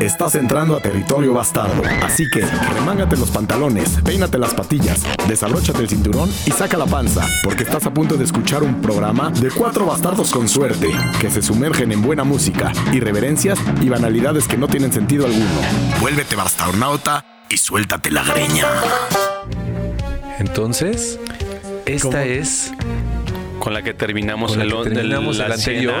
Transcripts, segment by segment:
Estás entrando a territorio bastardo, así que remángate los pantalones, peínate las patillas, desabróchate el cinturón y saca la panza, porque estás a punto de escuchar un programa de cuatro bastardos con suerte, que se sumergen en buena música, irreverencias y banalidades que no tienen sentido alguno. Vuélvete bastarnauta y suéltate la greña. Entonces, esta ¿cómo? Es con la que terminamos, con la que terminamos el anterior.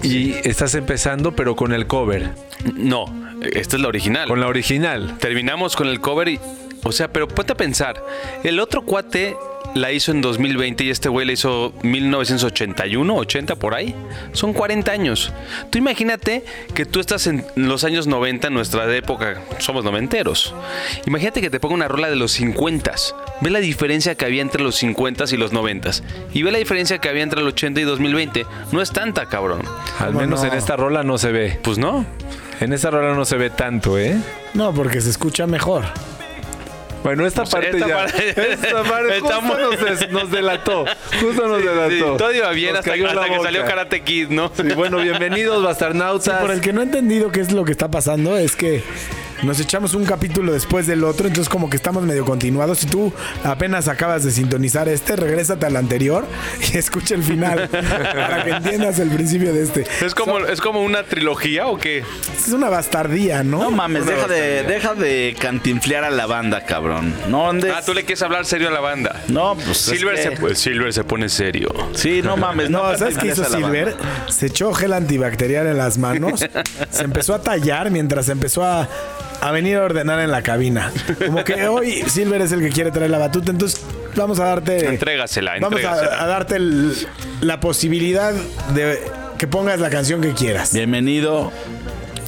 Y estás empezando, pero con el cover. No, esta es la original. Con la original. Terminamos con el cover y... O sea, pero ponte a pensar. El otro cuate la hizo en 2020 y este güey la hizo 1981, 80 por ahí. Son 40 años. Tú imagínate que tú estás en los años 90, nuestra época, somos noventeros. Imagínate que te ponga una rola de los 50s. Ve la diferencia que había entre los 50s y los 90s. Y ve la diferencia que había entre el 80 y 2020. No es tanta, cabrón. Al menos no. En esta rola no se ve. Pues no. En esta rola no se ve tanto, ¿eh? No, porque se escucha mejor. Bueno, esta parte nos delató. Justo nos delató. Sí, todo iba bien hasta que salió Karate Kid, ¿no? Sí, bueno, bienvenidos, bastarnautas. Sí, por el que no he entendido qué es lo que está pasando, es que nos echamos un capítulo después del otro, entonces como que estamos medio continuados. Si tú apenas acabas de sintonizar este, regrésate al anterior y escucha el final para que entiendas el principio de este. ¿Es como una trilogía o qué? Es una bastardía, ¿no? No mames, deja de cantinflear a la banda, cabrón. No andes... Ah, tú le quieres hablar serio a la banda. No, pues Silver se pone serio. Sí, no mames. No, ¿sabes qué hizo Silver? Se echó gel antibacterial en las manos, se empezó a tallar mientras empezó a venir a ordenar en la cabina. Como que hoy Silver es el que quiere traer la batuta, entonces vamos a darte... Entrégasela. Vamos a darte la posibilidad de que pongas la canción que quieras. Bienvenido.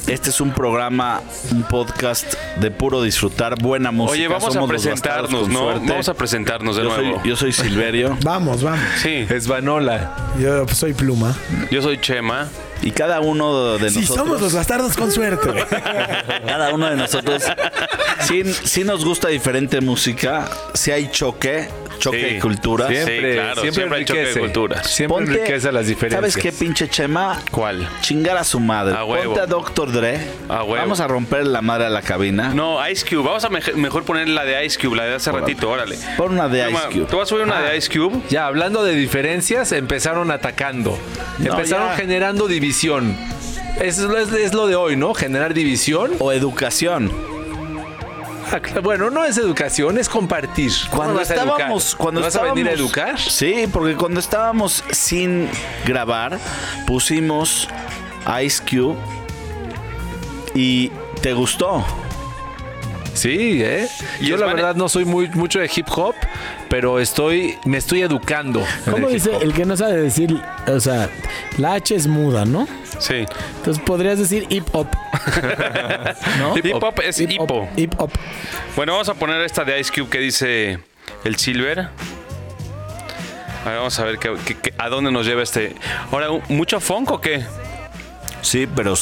Este es un programa, un podcast de puro disfrutar buena música. Oye, vamos somos a presentarnos, ¿no? Suerte. Vamos a presentarnos de nuevo. Yo soy Silverio. Vamos. Sí. Esvanola. Yo soy Pluma. Yo soy Chema. Y cada uno de nosotros... Sí, somos los bastardos con suerte. Cada uno de nosotros... sí nos gusta diferente música. Sí hay choque de culturas. Siempre, sí, claro, siempre hay choque de culturas. Siempre enriquece las diferencias. ¿Sabes qué, pinche Chema? ¿Cuál? Chingar a su madre. A huevo. Ponte a Dr. Dre. A huevo. Vamos a romper la madre a la cabina. No, Ice Cube. Vamos a mejor poner la de Ice Cube, la de hace ratito, órale. Pon una de Ice Cube. ¿Tú vas a subir una de Ice Cube? Ya, hablando de diferencias, empezaron atacando. No, empezaron generando división. Es lo de hoy, ¿no? Generar división o educación. Bueno, no es educación, es compartir. ¿Vas a venir a educar? Sí, porque cuando estábamos sin grabar, pusimos Ice Cube y te gustó. Sí, ¿eh? Yo la verdad no soy mucho de hip hop, pero me estoy educando. ¿Cómo dice el que no sabe decir? O sea, la H es muda, ¿no? Sí. Entonces podrías decir hip hop. ¿No? Hip hop es hipo. Hip hop. Bueno, vamos a poner esta de Ice Cube que dice el Silver. A ver, vamos a ver a dónde nos lleva este. Ahora, ¿mucho funk o qué? Sí, pero...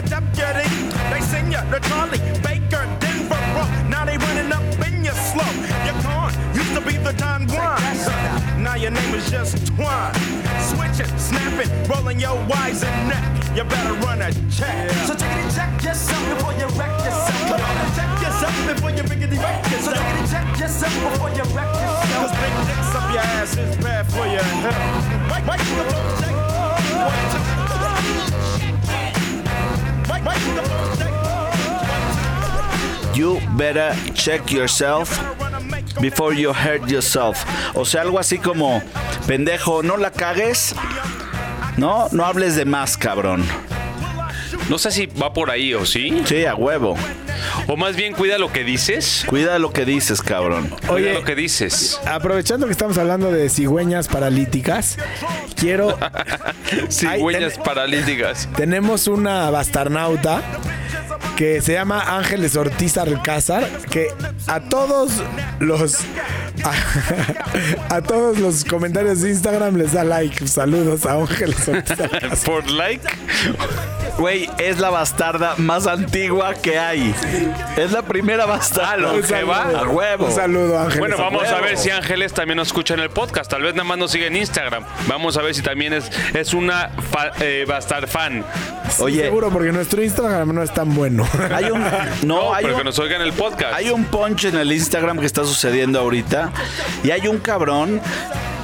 the deputy. They send you to Charlie Baker, Denver, Brook. Now they running up in your slump. Your con used to be the Don Juan. Now your name is just Twine. Switching, snapping, rolling your wise and neck. You better run a check. Yeah. So take it and check yourself before you wreck yourself. Come on and check yourself before you begin to wreck yourself. So take it and check yourself before you wreck yourself. 'Cause big dicks up your ass is bad for your health. Right, right, check. You better check yourself before you hurt yourself. O sea, algo así como, pendejo, no la cagues, no, no hables de más, cabrón. No sé si va por ahí o sí. Sí, a huevo. O más bien, cuida lo que dices. Cuida lo que dices, cabrón. Oye, cuida lo que dices. Aprovechando que estamos hablando de cigüeñas paralíticas, quiero... cigüeñas paralíticas. Tenemos una bastarnauta que se llama Ángeles Ortiz Arcazar, que a todos los... a todos los comentarios de Instagram les da like. Saludos a Ángeles Ortiz Arcazar. ¿Por like? Güey, es la bastarda más antigua que hay. Es la primera bastarda. Lo que va a huevo. Un saludo, Ángeles. Bueno, vamos a ver si Ángeles también nos escucha en el podcast. Tal vez nada más nos sigue en Instagram. Vamos a ver si también es una bastard fan. Sí, oye, seguro, porque nuestro Instagram no es tan bueno. Hay un, no, hay pero un, que nos oigan el podcast. Hay un punch en el Instagram que está sucediendo ahorita. Y hay un cabrón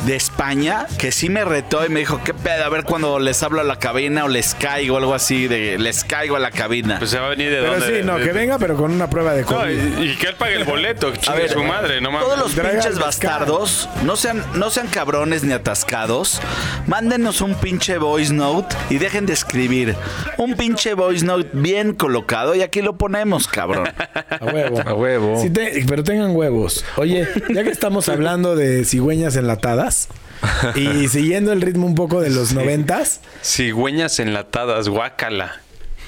de España que sí me retó y me dijo, ¿qué pedo? A ver cuando les hablo a la cabina o les caigo, algo así de les caigo a la cabina. Pues se va a venir de pero dónde. Pero sí, no, que venga, pero con una prueba de COVID. No, y que él pague el boleto, que chingue su madre, no mames. Todos los pinches bastardos, no sean cabrones ni atascados, mándenos un pinche voice note y dejen de escribir. Un pinche voice note bien colocado y aquí lo ponemos, cabrón. A huevo. A huevo. Sí, pero tengan huevos. Oye, ya que estamos hablando de cigüeñas enlatadas, y siguiendo el ritmo un poco de los 90s. Cigüeñas enlatadas, guácala.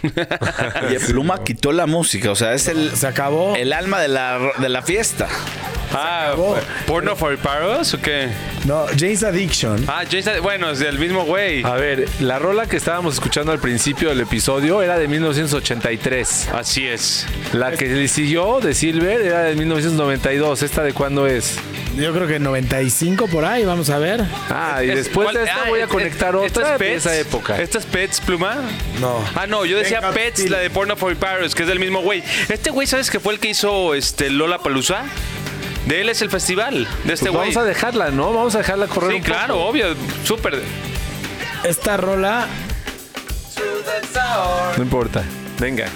Y el Pluma quitó la música, o sea, es el... Se acabó. El alma de la fiesta. Ah, ¿Porno for Pyros o qué? No, Jane's Addiction. Ah, bueno, es del mismo güey. A ver, la rola que estábamos escuchando al principio del episodio era de 1983. Así es. La que le siguió de Silver era de 1992. ¿Esta de cuándo es? Yo creo que 95 por ahí, vamos a ver. Ah, y después de esta voy a conectar otra de esa época. ¿Esta es Pets, Pluma? No. Ah, no, yo decía Pets, la de Porno for Pyros, que es del mismo güey. Este güey, ¿sabes que fue el que hizo Lollapalooza? De él es el festival, de este güey. Pues vamos a dejarla, ¿no? Vamos a dejarla correr. Sí, un claro, poco. Obvio, súper. Esta rola... No importa, venga.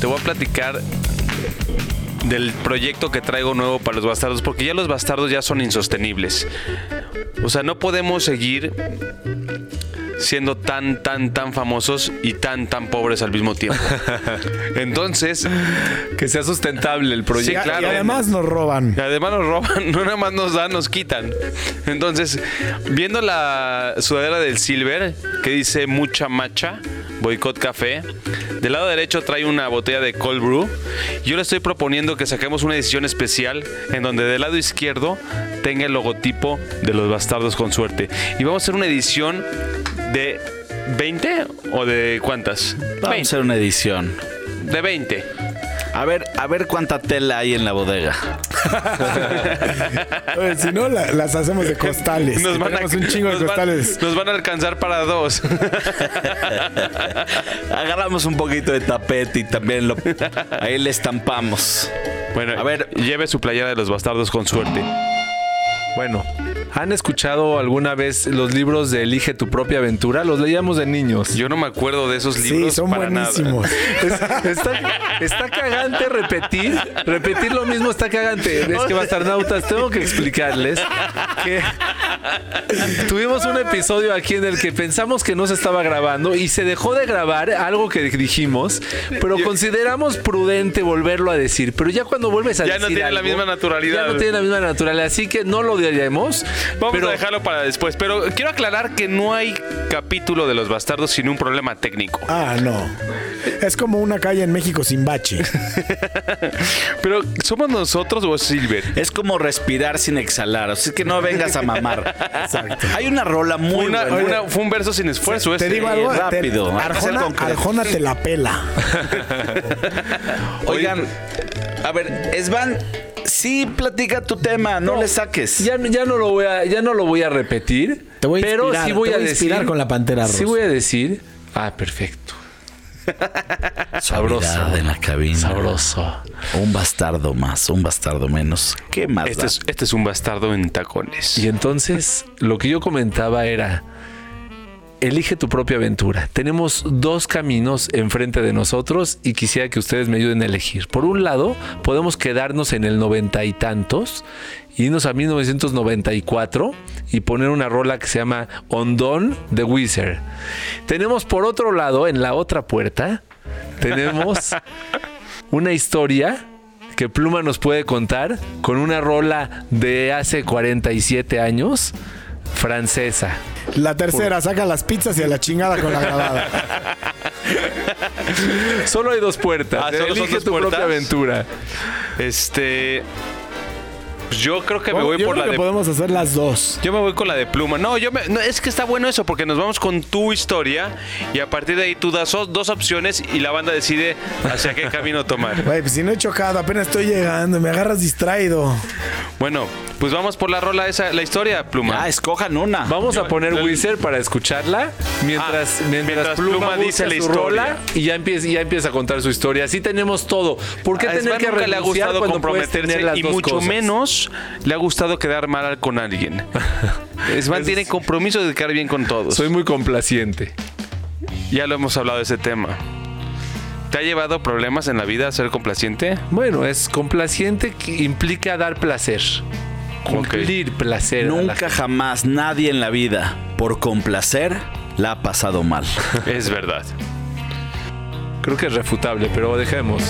Te voy a platicar del proyecto que traigo nuevo para los bastardos, porque ya los bastardos ya son insostenibles. O sea, no podemos seguir siendo tan famosos y tan pobres al mismo tiempo. Entonces, que sea sustentable el proyecto. Sí, claro. Y además nos roban. Y además nos roban, no nada más nos dan, nos quitan. Entonces, viendo la sudadera del Silver, que dice mucha macha, boicot café, del lado derecho trae una botella de cold brew. Yo le estoy proponiendo que saquemos una edición especial en donde del lado izquierdo tenga el logotipo de Los Bastardos con Suerte. Y vamos a hacer una edición de 20 o de cuántas. Vamos a hacer una edición de 20. A ver cuánta tela hay en la bodega. Si no, las hacemos de costales. Nos van a, un chingo de costales. Nos van a alcanzar para dos. Agarramos un poquito de tapete y también ahí le estampamos. Bueno, a ver, lleve su playera de Los Bastardos con Suerte. Bueno, ¿han escuchado alguna vez los libros de Elige tu propia aventura? Los leíamos de niños. Yo no me acuerdo de esos libros. Sí, son para buenísimos. Nada. Está cagante repetir lo mismo, está cagante. Es que Bastardnautas, tengo que explicarles que tuvimos un episodio aquí en el que pensamos que no se estaba grabando y se dejó de grabar algo que dijimos, pero consideramos prudente volverlo a decir. Pero ya cuando vuelves a ya decir no tiene algo, la misma naturalidad. Ya no tiene la misma naturalidad, así que no lo diremos. Vamos a dejarlo para después. Pero quiero aclarar que no hay capítulo de Los Bastardos sin un problema técnico. Ah, no. Es como una calle en México sin bache. Pero ¿somos nosotros o Silver? Es como respirar sin exhalar. O sea, es que no vengas a mamar. Exacto. Hay una rola muy buena. Fue un verso sin esfuerzo. Sí, te digo algo. Rápido. Arjona te la pela. Oigan, a ver, Esvan... Sí, platica tu tema, no le saques. Ya no lo voy a repetir. Te voy a inspirar, pero sí voy a inspirar decir, con la Pantera Rosa. Sí voy a decir. Ah, perfecto. Sabroso en la cabina. Sabroso. Un bastardo más, un bastardo menos. ¿Qué más? Este es un bastardo en tacones. Y entonces, lo que yo comentaba era: elige tu propia aventura. Tenemos dos caminos enfrente de nosotros y quisiera que ustedes me ayuden a elegir. Por un lado, podemos quedarnos en el 90 y tantos y irnos a 1994 y poner una rola que se llama Ondón de Wizard. Tenemos por otro lado, en la otra puerta, tenemos una historia que Pluma nos puede contar con una rola de hace 47 años. Francesa. La tercera, saca las pizzas y a la chingada con la grabada. Solo hay dos puertas. Elige tu propia aventura. Yo creo que me voy por la de... podemos hacer las dos. Yo me voy con la de Pluma. No, es que está bueno eso, porque nos vamos con tu historia y a partir de ahí tú das dos opciones y la banda decide hacia qué camino tomar. Güey, pues si no he chocado, apenas estoy llegando, me agarras distraído. Bueno, pues vamos por la rola esa, la historia, Pluma. Ah, escojan una. Vamos a poner Wizard para escucharla mientras Pluma dice la historia. Rola y ya empieza a contar su historia. Así tenemos todo. ¿Por qué tener que renunciar le ha gustado cuando puedes tener las dos cosas? Y mucho menos le ha gustado quedar mal con alguien. Esvan tiene compromiso de quedar bien con todos. Soy muy complaciente. Ya lo hemos hablado de ese tema. ¿Te ha llevado problemas en la vida ser complaciente? Bueno, es complaciente que implica dar placer. Cumplir placer. Nunca jamás nadie en la vida por complacer la ha pasado mal. Es verdad. Creo que es refutable, pero dejemos.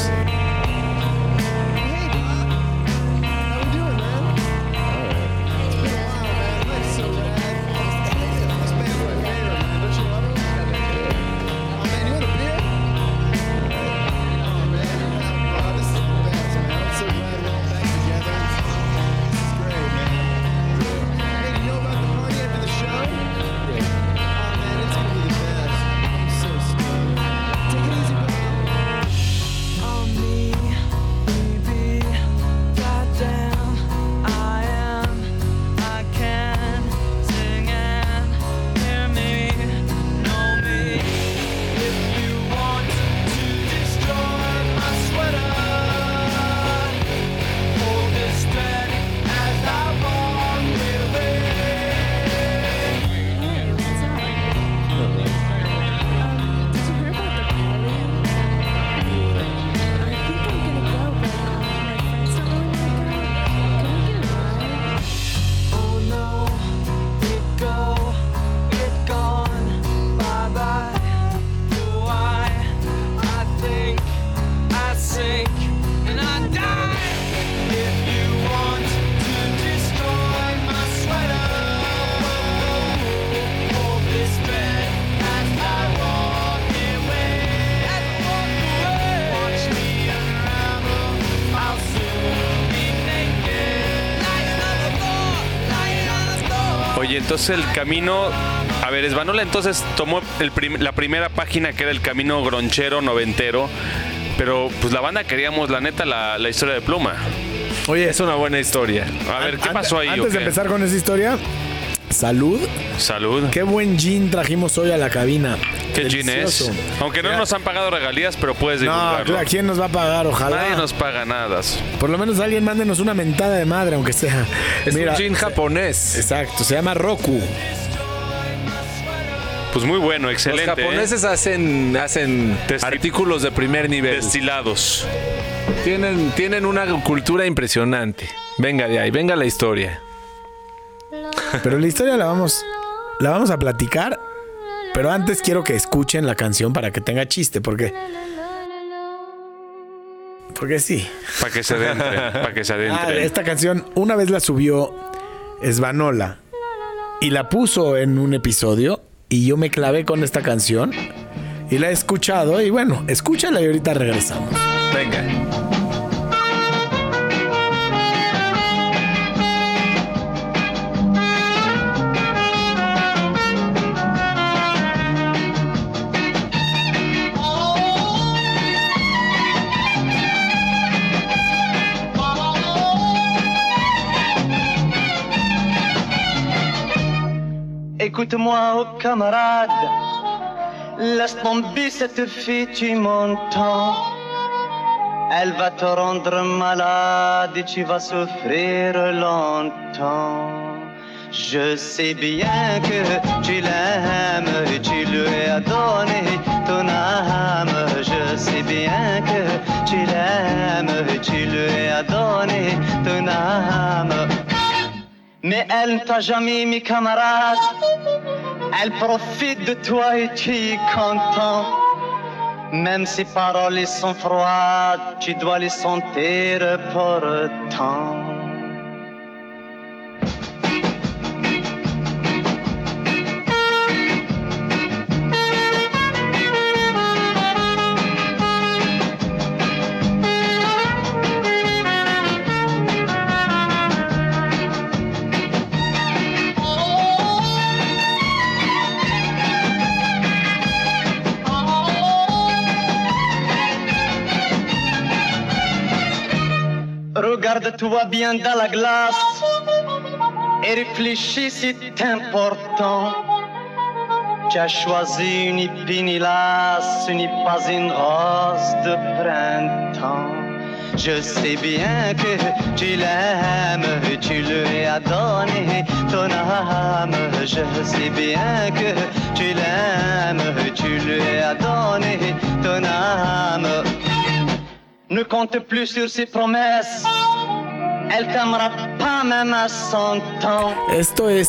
Entonces el camino... A ver, Esvanola entonces tomó la primera página, que era el camino gronchero, noventero. Pero pues la banda queríamos, la neta, la historia de Pluma. Oye, es una buena historia. A ver, ¿qué pasó ahí? Antes de empezar con esa historia... Salud. Salud. Qué buen gin trajimos hoy a la cabina. ¿Qué delicioso gin es? Aunque no nos han pagado regalías, pero puedes divulgarlo. No, claro, ¿quién nos va a pagar? Ojalá. Nadie nos paga nada. Por lo menos alguien mándenos una mentada de madre, aunque sea. Es un gin japonés. Exacto, se llama Roku. Pues muy bueno, excelente. Los japoneses hacen artículos de primer nivel. Destilados. Tienen una cultura impresionante. Venga de ahí, venga la historia. Pero la historia la vamos a platicar, pero antes quiero que escuchen la canción para que tenga chiste, porque sí. Para que se adentre, para que se adentre. Esta canción una vez la subió Esvanola y la puso en un episodio y yo me clavé con esta canción y la he escuchado y bueno, escúchala y ahorita regresamos. Venga. Écoute-moi, oh camarade, laisse tomber cette fille, tu m'entends. Elle va te rendre malade et tu vas souffrir longtemps. Je sais bien que tu l'aimes et tu lui as donné ton âme. Je sais bien que tu l'aimes et tu lui as donné ton âme. Mais elle ne t'a jamais mis camarade. Elle profite de toi et tu es content. Même si paroles sont froides, tu dois les sentir pourtant. Regarde-toi bien dans la glace et réfléchis si c'est important. Tu as choisi une épine hélas, ce n'est pas une rose de printemps. Je sais bien que tu l'aimes et tu lui as donné ton âme. Je sais bien que tu l'aimes et tu lui as donné ton âme. Ne compte plus sur ses promesses. Elle t'aimera pas même à 100 ans. Esto es,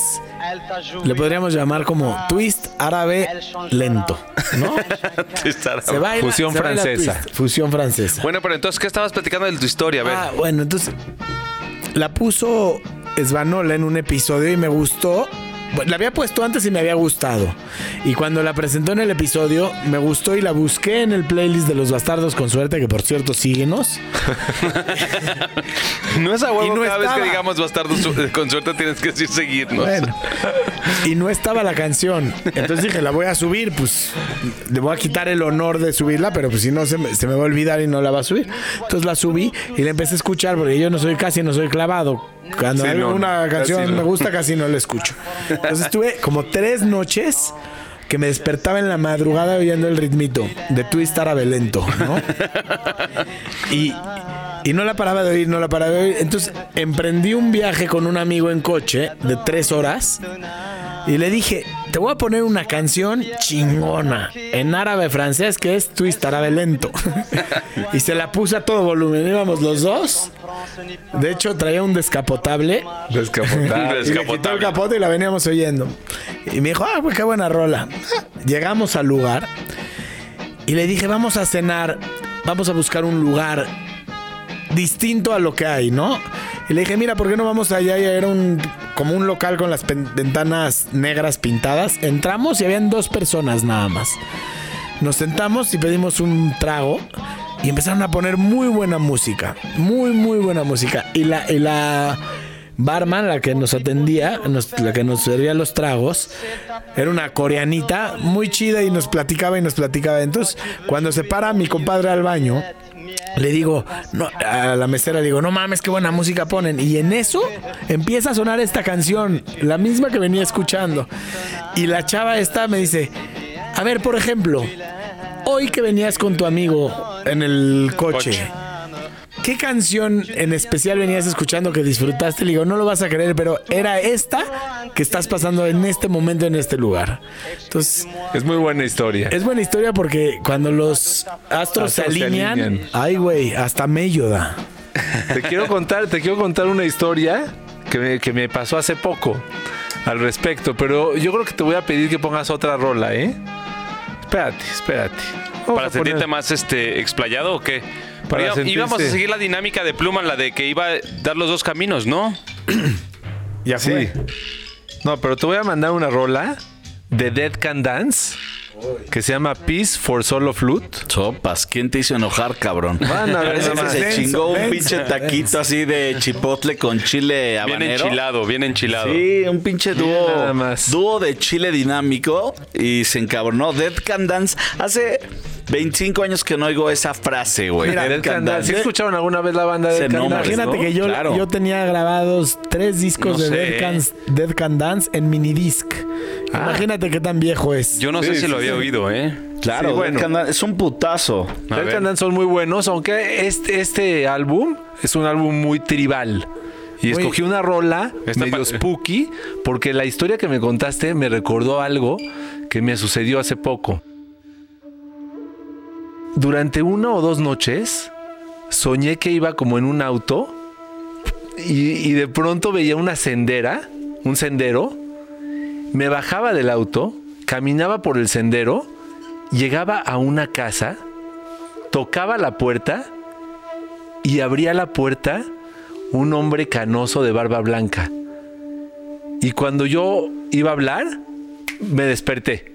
le podríamos llamar como twist árabe lento, ¿no? Twist árabe. Fusión francesa. Fusión francesa. Bueno, pero entonces, ¿qué estabas platicando de tu historia? A ver. Ah, bueno, entonces la puso Esvanola en un episodio y me gustó. La había puesto antes y me había gustado. Y cuando la presentó en el episodio, me gustó y la busqué en el playlist de Los Bastardos con Suerte, que por cierto, síguenos. No es a huevo, no cada estaba. Vez que digamos Bastardos con Suerte tienes que decir seguirnos. Bueno, y no estaba la canción. Entonces dije, la voy a subir, pues le voy a quitar el honor de subirla, pero pues si no se me va a olvidar y no la va a subir. Entonces la subí y la empecé a escuchar porque yo no soy clavado. Cuando sí, una canción me gusta, casi no la escucho. Entonces estuve como 3 noches que me despertaba en la madrugada oyendo el ritmito de twist árabe lento, ¿no? Y no la paraba de oír. Entonces emprendí un viaje con un amigo en coche de 3 horas y le dije, te voy a poner una canción chingona en árabe francés que es twist árabe lento. Y se la puse a todo volumen, íbamos los dos. De hecho, traía un descapotable. Y le quitó el capote y la veníamos oyendo. Y me dijo, pues qué buena rola. Llegamos al lugar y le dije, vamos a cenar, vamos a buscar un lugar distinto a lo que hay, ¿no? Y le dije, mira, ¿por qué no vamos allá? Y era como un local con las ventanas negras pintadas. Entramos y habían 2 personas nada más. Nos sentamos y pedimos un trago. Y empezaron a poner muy buena música. Muy, muy buena música. Y la barman, la que nos atendía, la que nos servía los tragos, era una coreanita muy chida y nos platicaba y nos platicaba. Entonces, cuando se para mi compadre al baño, le digo, no, a la mesera le digo, no mames, qué buena música ponen. Y en eso empieza a sonar esta canción, la misma que venía escuchando. Y la chava esta me dice, a ver, por ejemplo, hoy que venías con tu amigo en el coche, ¿qué canción en especial venías escuchando que disfrutaste? Le digo, no lo vas a creer, pero era esta que estás pasando en este momento, en este lugar. Entonces, es muy buena historia. Es buena historia porque cuando los astros se alinean, ay, güey, hasta me ayuda. Te quiero contar una historia que me pasó hace poco al respecto, pero yo creo que te voy a pedir que pongas otra rola, ¿eh? Espérate. ¿Para sentirte más explayado o qué? Íbamos a seguir la dinámica de Pluma, la de que iba a dar los dos caminos, ¿no? Ya fue. Sí. No, pero te voy a mandar una rola de Dead Can Dance que se llama Peace for Solo Flute. Sopas, ¿quién te hizo enojar, cabrón? Van a ver, se chingó un pinche taquito así de chipotle con chile habanero. Bien enchilado. Sí, un pinche dúo de chile dinámico y se encabronó. Dead Can Dance hace 25 años que no oigo esa frase, güey. ¿Sí escucharon alguna vez la banda de Dead Can Dance? Imagínate, ¿no? Que yo tenía grabados 3 discos Dead Can Dance en minidisc. Imagínate qué tan viejo es. Yo no sé si lo había oído, ¿eh? Claro, sí, bueno. Es un putazo. Dead Can Dance son muy buenos, aunque este álbum es un álbum muy tribal. Y escogí una rola medio spooky porque la historia que me contaste me recordó algo que me sucedió hace poco. Durante 1 o 2 noches soñé que iba como en un auto y de pronto veía un sendero, me bajaba del auto, caminaba por el sendero, llegaba a una casa, tocaba la puerta y abría la puerta un hombre canoso de barba blanca. Y cuando yo iba a hablar, me desperté.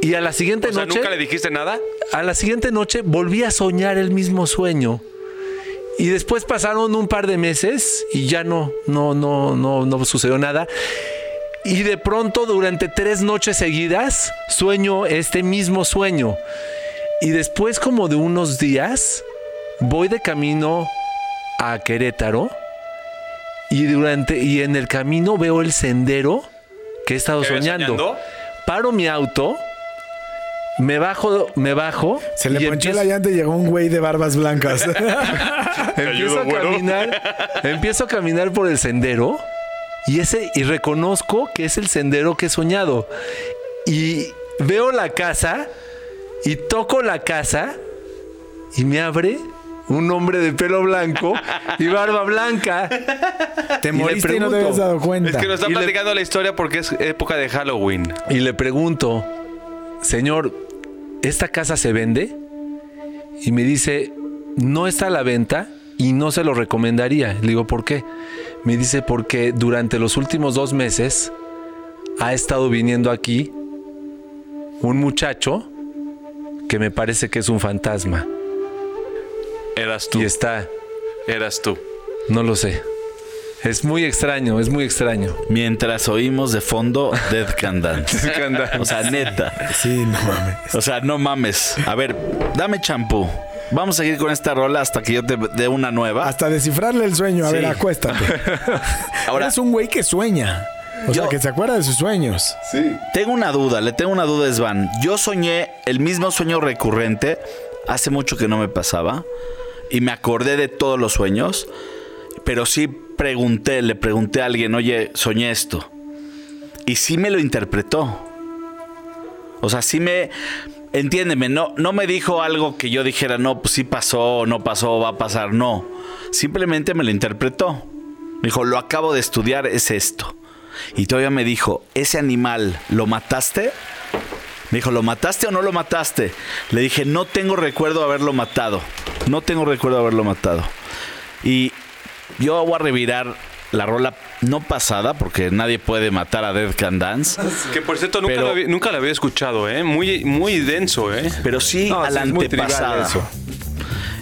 Y a la siguiente noche... ¿Nunca le dijiste nada? A la siguiente noche volví a soñar el mismo sueño. Y después pasaron un par de meses y ya no sucedió nada. Y de pronto, durante 3 noches seguidas, sueño este mismo sueño. Y después, como de unos días, voy de camino a Querétaro. Y en el camino veo el sendero que he estado soñando. Paro mi auto... Me bajo. Se le ponchó la llanta y llegó un güey de barbas blancas. Empiezo a caminar por el sendero y reconozco que es el sendero que he soñado. Y veo la casa y toco la casa y me abre un hombre de pelo blanco y barba blanca. Te moriste y no te habías dado cuenta. Es que nos están platicando la historia porque es época de Halloween. Y le pregunto... Señor, ¿esta casa se vende? Y me dice, no está a la venta y no se lo recomendaría. Le digo, ¿por qué? Me dice, porque durante los últimos 2 meses ha estado viniendo aquí un muchacho que me parece que es un fantasma. Eras tú. Eras tú. No lo sé. Es muy extraño. Mientras oímos de fondo Dead Can Dance. O sea, neta. Sí, no mames. A ver, dame champú. Vamos a seguir con esta rola hasta que yo te dé una nueva. Hasta descifrarle el sueño. A ver, acuéstate. Ahora es un güey que sueña. O sea, que se acuerda de sus sueños. Sí. Le tengo una duda, Esvan. Yo soñé el mismo sueño recurrente. Hace mucho que no me pasaba. Y me acordé de todos los sueños. Pero sí le pregunté a alguien, oye, soñé esto. Y sí me lo interpretó. O sea, entiéndeme, no me dijo algo que yo dijera, no, pues sí pasó, no pasó, va a pasar, no. Simplemente me lo interpretó. Me dijo, lo acabo de estudiar, es esto. Y todavía me dijo, ¿ese animal lo mataste? Me dijo, ¿lo mataste o no lo mataste? Le dije, no tengo recuerdo de haberlo matado. Y... yo voy a revirar la rola, no pasada, porque nadie puede matar a Dead Can Dance. Que por cierto, nunca la había escuchado, ¿eh? Muy, muy denso, ¿eh? Pero sí, no, a la antepasada.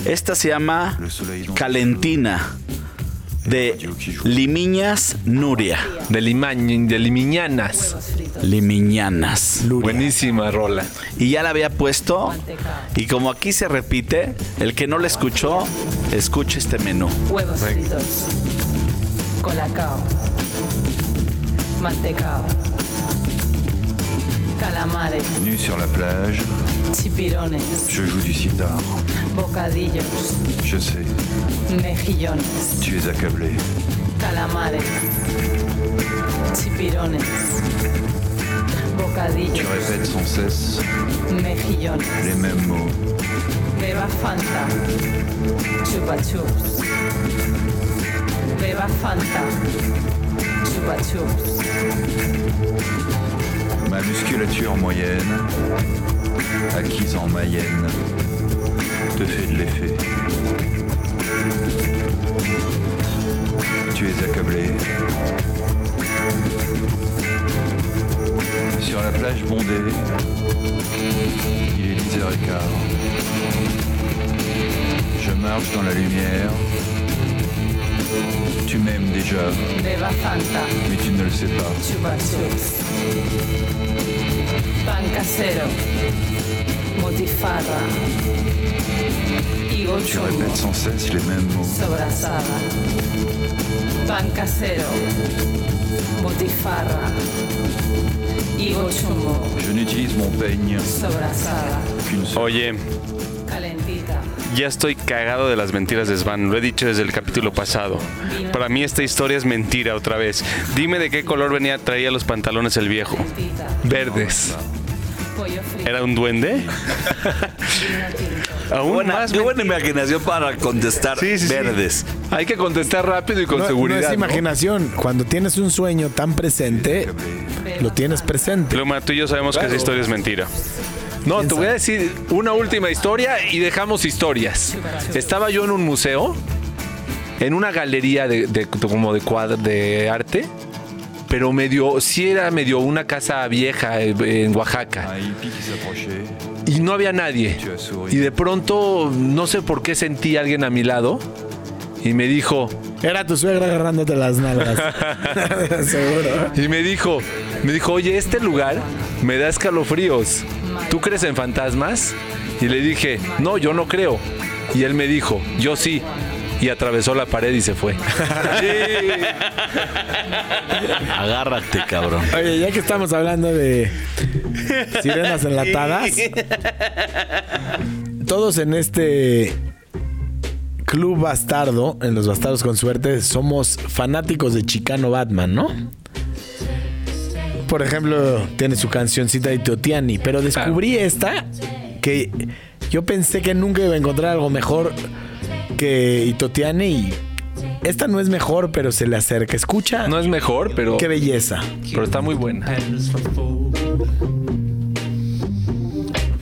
Esta se llama Calentina de Limiñas Nuria. De Limiñanas. Limiñanas. Luria. Buenísima rola. Y ya la había puesto. Y como aquí se repite, el que no la escuchó, escuche este menú. Huevos fritos, colacao, mantecao, calamares, nu sur la plage, chipirones, je joue du sitar, bocadillos, je sais, mejillones, tu es accablé, calamares, chipirones, bocadillos, tu répètes sans cesse, mejillones, les mêmes mots, beba Fanta, chupa chups, beba Fanta, chupa chups. Ma musculature moyenne, acquise en Mayenne, te fait de l'effet. Tu es accablé. Sur la plage bondée, il est 10h15. Je marche dans la lumière. Tu m'aimes déjà, mais tu ne le sais pas. Chubachos, pan casero, motifarra, higo churro. Tu répètes sans cesse les mêmes mots. Sobrasada, pan casero, motifarra, higo churro. Je n'utilise mon peigne qu'une seule. Oye. Ya estoy cagado de las mentiras de Svan, lo he dicho desde el capítulo pasado. Para mí esta historia es mentira otra vez. Dime de qué color traía los pantalones el viejo. Verdes. ¿Era un duende? Aún buena, más buena imaginación para contestar. Sí, verdes. Sí. Hay que contestar rápido y con seguridad. No es imaginación. ¿No? Cuando tienes un sueño tan presente, lo tienes presente. Pluma, tú y yo sabemos que esa historia es mentira. No, te voy a decir una última historia y dejamos historias. Estaba yo en un museo, en una galería como de cuadro de arte, pero era una casa vieja en Oaxaca. Y no había nadie. Y de pronto, no sé por qué sentí a alguien a mi lado y me dijo... Era tu suegra agarrándote las nalgas. Seguro. Y me dijo, oye, este lugar me da escalofríos. ¿Tú crees en fantasmas? Y le dije, no, yo no creo. Y él me dijo, yo sí. Y atravesó la pared y se fue. Sí. Agárrate, cabrón. Oye, ya que estamos hablando de sirenas enlatadas, todos en este... Club Bastardo, en Los Bastardos con Suerte, somos fanáticos de Chicano Batman, ¿no? Por ejemplo, tiene su cancioncita de Totiani, pero descubrí esta que yo pensé que nunca iba a encontrar algo mejor que Totiani, y esta no es mejor, pero se le acerca. Escucha. No es mejor, pero... Qué belleza. Pero está muy buena.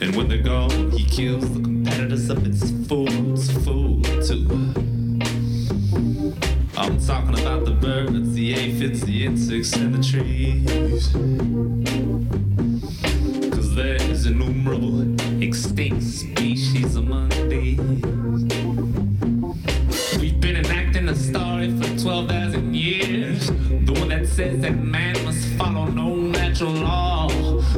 And when they're gone, he kills the competitors of his fool too. I'm talking about the birds, the aphids, the insects, and the trees. 'Cause there's innumerable extinct species among these. We've been enacting a story for 12,000 years. The one that says that man must follow no natural law.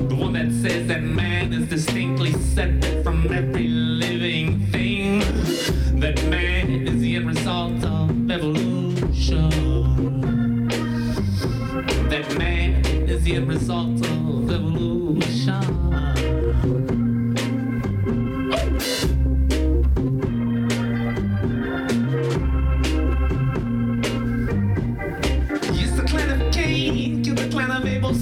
The one that says that man is distinctly separate from every living thing. That man is the end result of evolution. That man is the end result of evolution.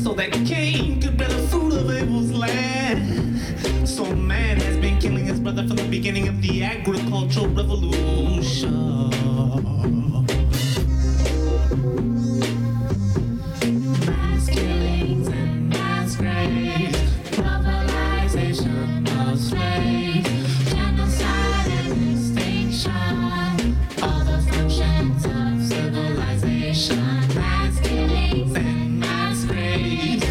So that Cain could bear the fruit of Abel's land. So man has been killing his brother from the beginning of the agricultural revolution. Mass killings and mass graves, globalization of slaves, genocide and extinction, all the functions of civilization. Mass killings and mass graves.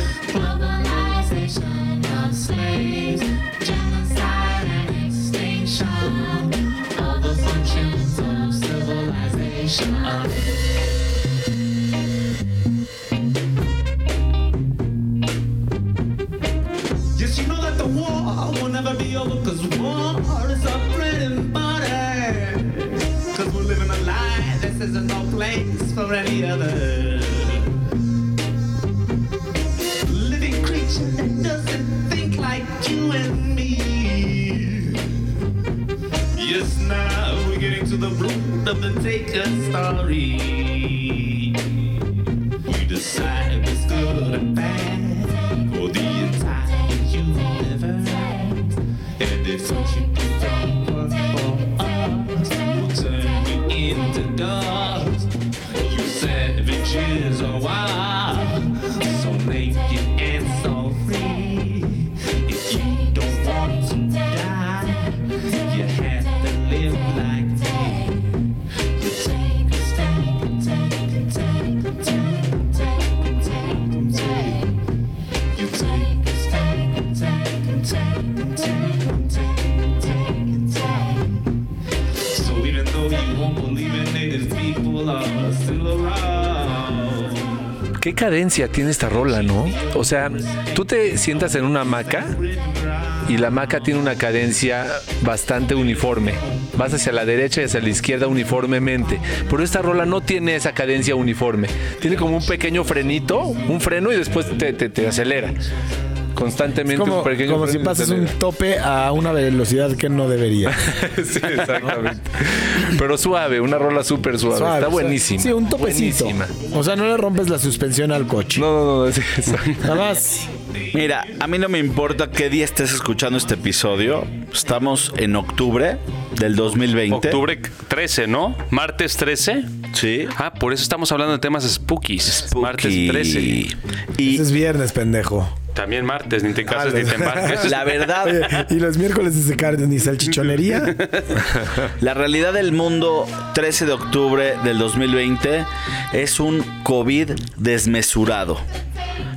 station on. Yes, you know that the war will never be over, cause war is our bread and butter. Cause we're living a lie, this isn't no place for any other living creature that doesn't think like you and me. Yes, now we're getting to the root of the taker story. We decide what's good and bad for the entire universe, and if what you do don't work for us, we'll turn you into dust. You savages are wild, so naked and so free. If you don't want to die, you have to live like me. You take a stand, take. You take a stand, take. So even though you won't believe in native people are still around. Qué cadencia tiene esta rola, ¿no? O sea, tú te sientas en una hamaca y la hamaca tiene una cadencia bastante uniforme. Vas hacia la derecha y hacia la izquierda uniformemente. Pero esta rola no tiene esa cadencia uniforme. Tiene como un pequeño frenito, un freno, y después te acelera. Constantemente como, un pequeño como freno. Como si pasas un tope a una velocidad que no debería. Sí, exactamente. Pero suave, una rola súper suave. Está buenísima. Sí, un topecito. Buenísima. O sea, no le rompes la suspensión al coche. No, es eso. Nada más. Mira, a mí no me importa qué día estés escuchando este episodio. Estamos en octubre del 2020. Octubre 13, ¿no? Martes 13. Sí. Ah, por eso estamos hablando de temas spookies. Martes 13. Y ese es viernes, pendejo. También martes, ni te casas ni te embarques. La verdad. Oye, y los miércoles de carne ni salchichonería. La realidad del mundo 13 de octubre del 2020 es un COVID desmesurado.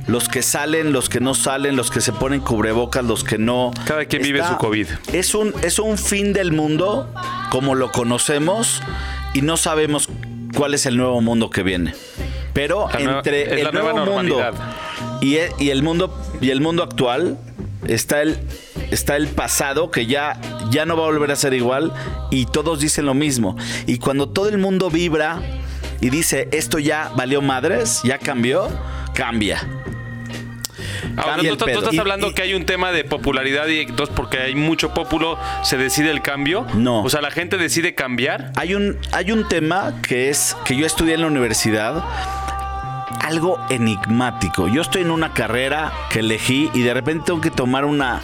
Los que salen, los que no salen, los que se ponen cubrebocas, los que no. Cada quien vive su COVID. Es un fin del mundo como lo conocemos y no sabemos cuál es el nuevo mundo que viene. Pero entre el nuevo mundo y el mundo actual está el pasado que ya no va a volver a ser igual y todos dicen lo mismo. Y cuando todo el mundo vibra y dice esto ya valió madres, ya cambió, cambia. Ahora, tú estás hablando que hay un tema de popularidad y dos, porque hay mucho populo, se decide el cambio. No. O sea, la gente decide cambiar. Hay un tema que yo estudié en la universidad, algo enigmático. Yo estoy en una carrera que elegí y de repente tengo que tomar una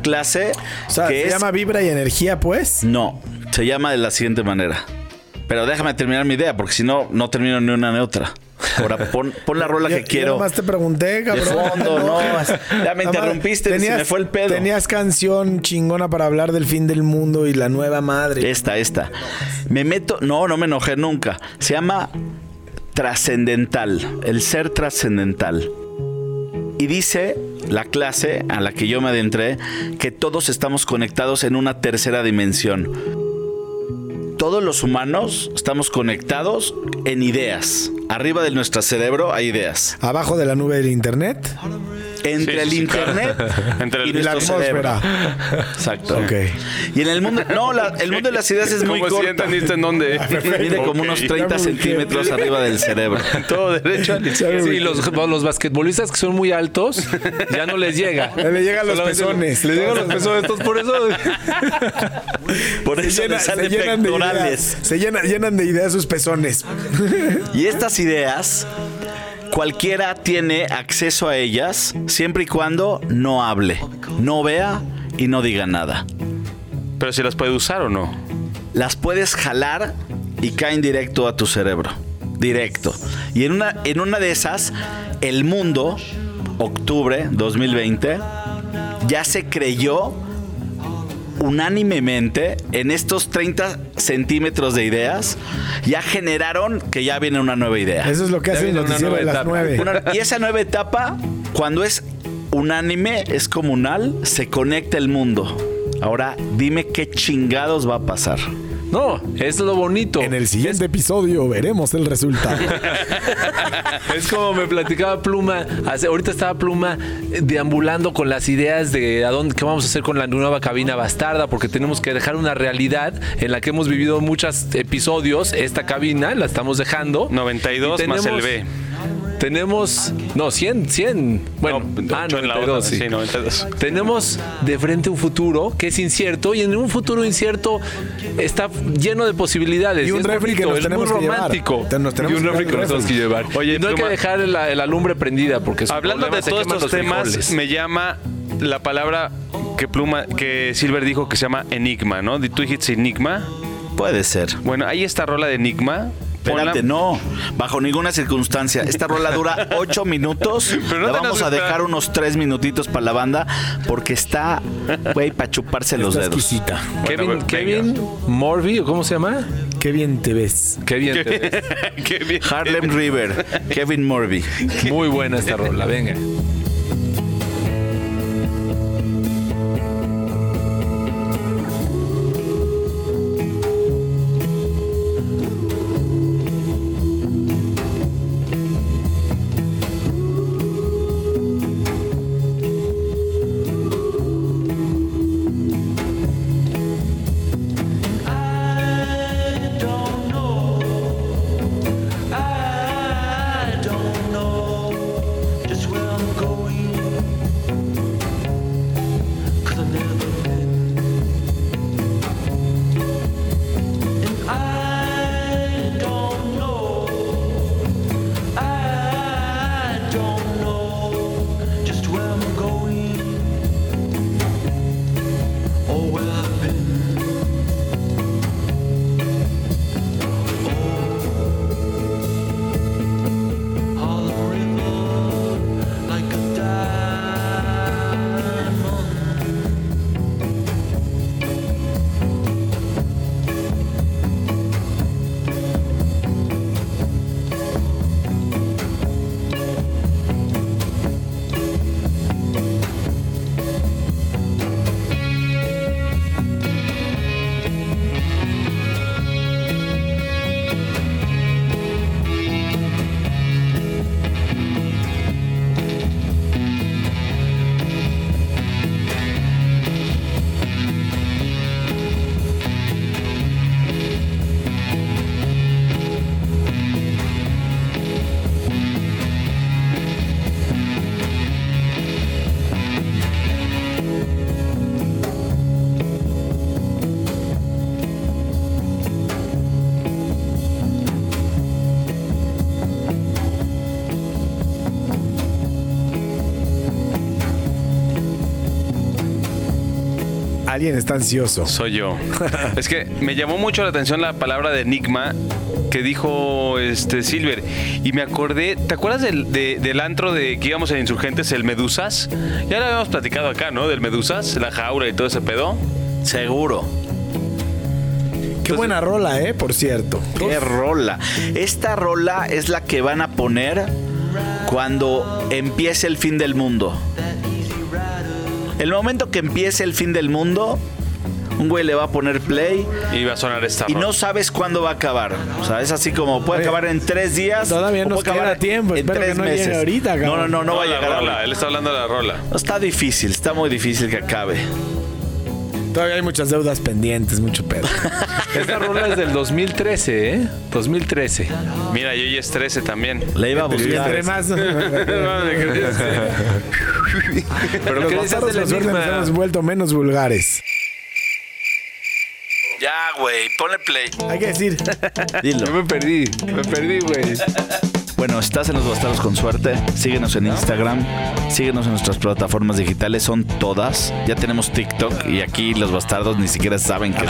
clase. O sea, que ¿se llama vibra y energía, pues? No, se llama de la siguiente manera. Pero déjame terminar mi idea, porque si no, no termino ni una ni otra. Ahora pon la rola que quiero. Además te pregunté, cabrón. De fondo, no. Ya me interrumpiste, se me fue el pedo. Tenías canción chingona para hablar del fin del mundo y la nueva madre. Esta. Me meto. No me enojé nunca. Se llama Trascendental. El ser trascendental. Y dice la clase a la que yo me adentré que todos estamos conectados en una tercera dimensión. Todos los humanos estamos conectados en ideas. Arriba de nuestro cerebro hay ideas. Abajo de la nube del internet. Entre el internet y la atmósfera. Cerebro. Exacto. Okay. Y en el mundo. No, el mundo de las ideas es muy corto. ¿Entendiste en dónde? Mide como unos 30 centímetros arriba del cerebro. Todo derecho. Sí, los basquetbolistas que son muy altos ya no les llega. Le llegan los pezones. Les llegan los pezones. Estos por eso. Por eso les salen pectorales. Se llenan de ideas sus pezones. Y estas ideas, cualquiera tiene acceso a ellas siempre y cuando no hable, no vea y no diga nada. ¿Pero si las puede usar o no? Las puedes jalar y caen directo a tu cerebro. Directo. Y en una de esas, el mundo, octubre 2020, ya se creyó unánimemente en estos 30 centímetros de ideas, ya generaron que ya viene una nueva idea. Eso es lo que hace el noticiero de las 9. Y esa nueva etapa, cuando es unánime, es comunal, se conecta el mundo. Ahora, dime qué chingados va a pasar. No, es lo bonito. En el siguiente episodio veremos el resultado. Es como me platicaba Pluma. Ahorita estaba Pluma deambulando con las ideas de a dónde, qué vamos a hacer con la nueva cabina bastarda, porque tenemos que dejar una realidad en la que hemos vivido muchos episodios. Esta cabina la estamos dejando. 92 tenemos, más el B. Tenemos... No, 100. Bueno, no, 92, sí. Sí, 92. Tenemos de frente un futuro que es incierto, y en un futuro incierto está lleno de posibilidades. Y un refri que nos tenemos que llevar. Es muy romántico. Y un refri que nos tenemos que llevar. Oye, no hay que dejar la lumbre prendida, porque... Hablando de todos estos temas, me llama la palabra que Silver dijo que se llama enigma, ¿no? ¿Tú dijiste enigma? Puede ser. Bueno, ahí está rola de enigma. Espérate, no, bajo ninguna circunstancia. Esta rola dura 8 minutos. Pero no la vamos a dejar unos 3 minutitos para la banda, porque está, güey, para chuparse los dedos. Exquisita. Bueno, Kevin Morby, ¿o cómo se llama? Qué bien te ves. Qué bien te ves. Qué bien. Harlem River, Kevin Morby. Muy buena esta rola, venga. Alguien está ansioso. Soy yo. Es que me llamó mucho la atención la palabra de enigma que dijo Silver. Y me acordé, ¿te acuerdas del antro de que íbamos en Insurgentes, el Medusas? Ya lo habíamos platicado acá, ¿no? Del Medusas, la jaula y todo ese pedo. Seguro. Qué buena rola, por cierto. Qué rola. Esta rola es la que van a poner cuando empiece el fin del mundo. El momento que empiece el fin del mundo, un güey le va a poner play y va a sonar esta rola. Y no sabes cuándo va a acabar. O sea, es así como puede acabar en 3 días. Todavía no queda tiempo. En 3 meses. Ahorita, no va a llegar. La rola. Él está hablando de la rola. Está difícil, está muy difícil que acabe. Todavía hay muchas deudas pendientes, mucho pedo. Esta rola es del 2013, 2013. Mira, yo ya es 13 también. La iba a buscar. Pero los bastardos nos hemos vuelto menos vulgares. Ya, güey, ponle play. Hay que decir. Dilo. Yo me perdí, güey. Bueno, estás en Los Bastardos con Suerte. Síguenos en Instagram. Síguenos en nuestras plataformas digitales. Son todas. Ya tenemos TikTok. Y aquí los bastardos ni siquiera saben que...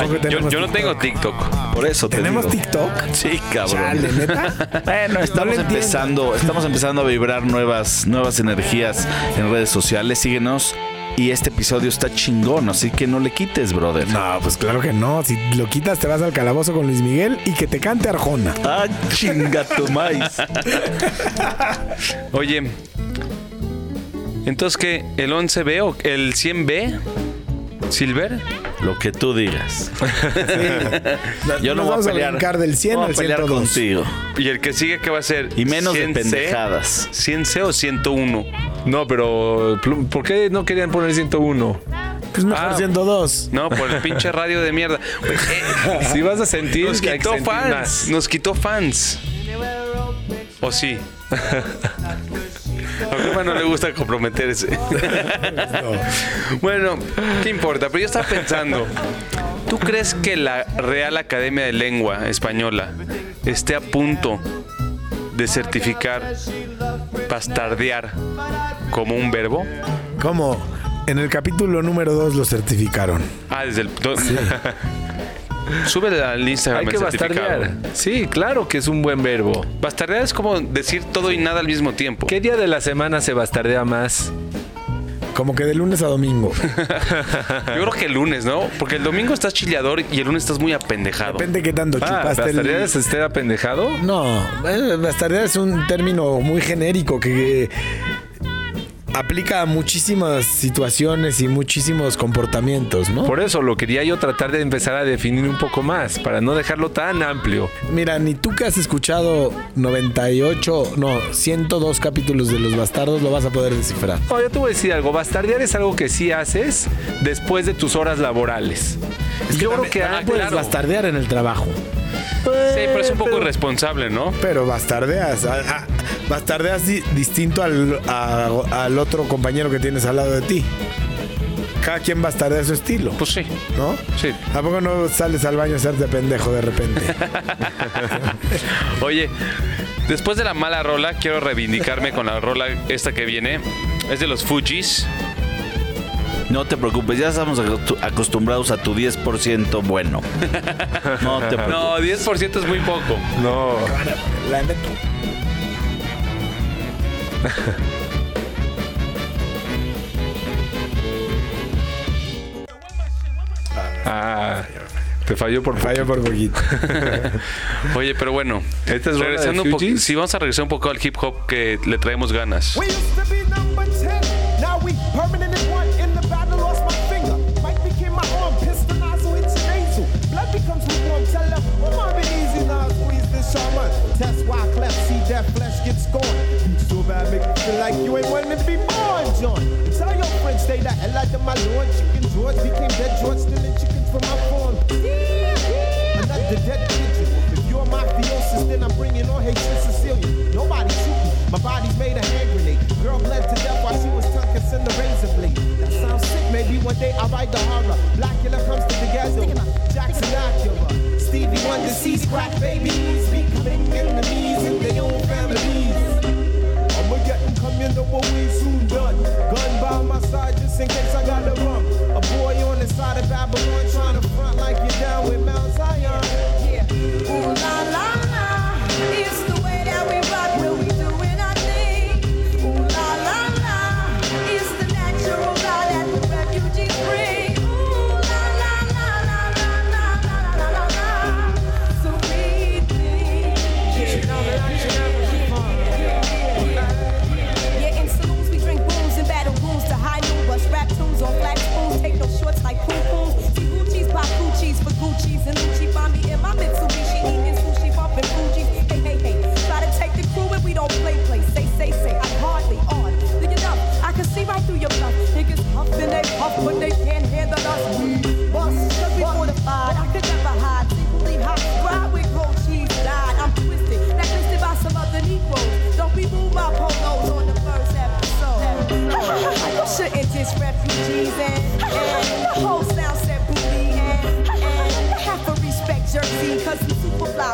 Yo no tengo TikTok. Por eso ¿Tenemos TikTok? Sí, cabrón. Chale, ¿neta? Bueno, estamos empezando a vibrar nuevas energías en redes sociales. Síguenos. Y este episodio está chingón, así que no le quites, brother. No, pues claro que no. Si lo quitas, te vas al calabozo con Luis Miguel y que te cante Arjona. ¡Ah, chingatomais! Oye, ¿entonces qué? ¿El 11B o el 100B? ¿Silver? Lo que tú digas. Sí. Yo no voy a pelear. Vamos a del 100 no al 102 contigo. ¿Y el que sigue qué va a ser? Y menos 100 de pendejadas. ¿100C o 101? No, pero ¿por qué no querían poner 101? Pues no, por 102. No, por el pinche radio de mierda. Pues, si vas a sentir. Nos quitó que fans. Más. Nos quitó fans. ¿O sí? A Chema no le gusta comprometerse. No. Bueno, ¿qué importa? Pero yo estaba pensando, ¿tú crees que la Real Academia de Lengua Española esté a punto de certificar bastardear como un verbo? ¿Cómo? En el capítulo número 2 lo certificaron. Ah, desde el... Sí. Súbele al Instagram. Hay que bastardear. Sí, claro que es un buen verbo. Bastardear es como decir todo y nada al mismo tiempo. ¿Qué día de la semana se bastardea más? Como que de lunes a domingo. Yo creo que el lunes, ¿no? Porque el domingo estás chileador y el lunes estás muy apendejado. Depende de qué tanto chupaste. ¿Bastardear es estar apendejado? No, bastardear es un término muy genérico que aplica a muchísimas situaciones y muchísimos comportamientos, ¿no? Por eso lo quería yo tratar de empezar a definir un poco más, para no dejarlo tan amplio. Mira, ni tú que has escuchado 102 capítulos de Los Bastardos lo vas a poder descifrar. No, yo te voy a decir algo. Bastardear es algo que sí haces después de tus horas laborales. Es que yo creo que puedes bastardear en el trabajo. Sí, pero es un poco irresponsable, ¿no? Pero bastardeas. Bastardeas distinto al otro compañero que tienes al lado de ti. Cada quien bastardea a su estilo. Pues sí. ¿No? Sí. ¿A poco no sales al baño a hacerte pendejo de repente? Oye, después de la mala rola, quiero reivindicarme con la rola esta que viene. Es de los Fugees. No te preocupes, ya estamos acostumbrados a tu 10% bueno. No te preocupes. No, 10% es muy poco. No. La neta. Ah, te falló por poquito. Falló por poquito. Oye, pero bueno, es regresando un poquito. Sí, vamos a regresar un poco al hip hop que le traemos ganas.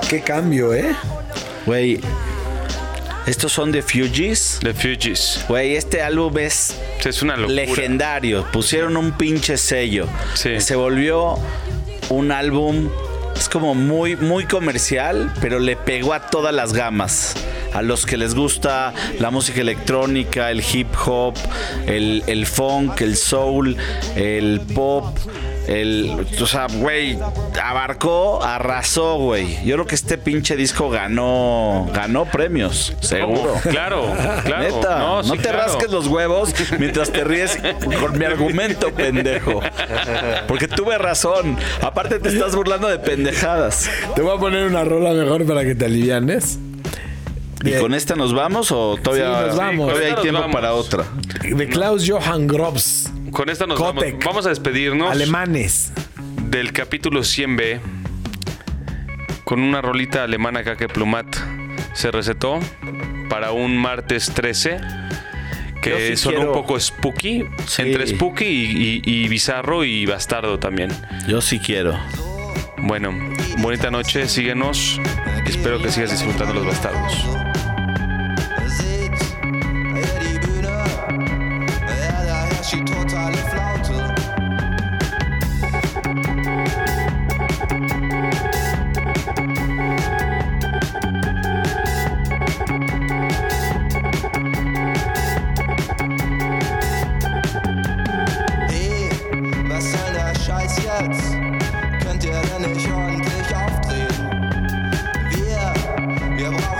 Qué cambio, ¿eh? Güey, estos son The Fugees. The Fugees. Güey, este álbum es una locura. Legendario. Pusieron un pinche sello. Sí. Se volvió un álbum, es como muy, muy comercial, pero le pegó a todas las gamas. A los que les gusta la música electrónica, el hip hop, el funk, el soul, el pop, O sea, güey, abarcó, arrasó, güey. Yo creo que este pinche disco ganó premios, seguro. Claro. Neta, no te rasques los huevos mientras te ríes con mi argumento, pendejo. Porque tuve razón. Aparte te estás burlando de pendejadas. Te voy a poner una rola mejor para que te alivianes. ¿Y con esta nos vamos o todavía, nos vamos. Todavía hay tiempo para otra? De Klaus Johann Grobs. Con esta nos vamos. Vamos a despedirnos. Alemanes. Del capítulo 100B. Con una rolita alemana acá que Plumat se recetó para un martes 13. Que sí son un poco spooky. Sí. Entre spooky y bizarro y bastardo también. Yo sí quiero. Bueno, bonita noche. Síguenos. Espero que sigas disfrutando los bastardos. Könnt ihr denn nicht ordentlich aufdrehen? Wir brauchen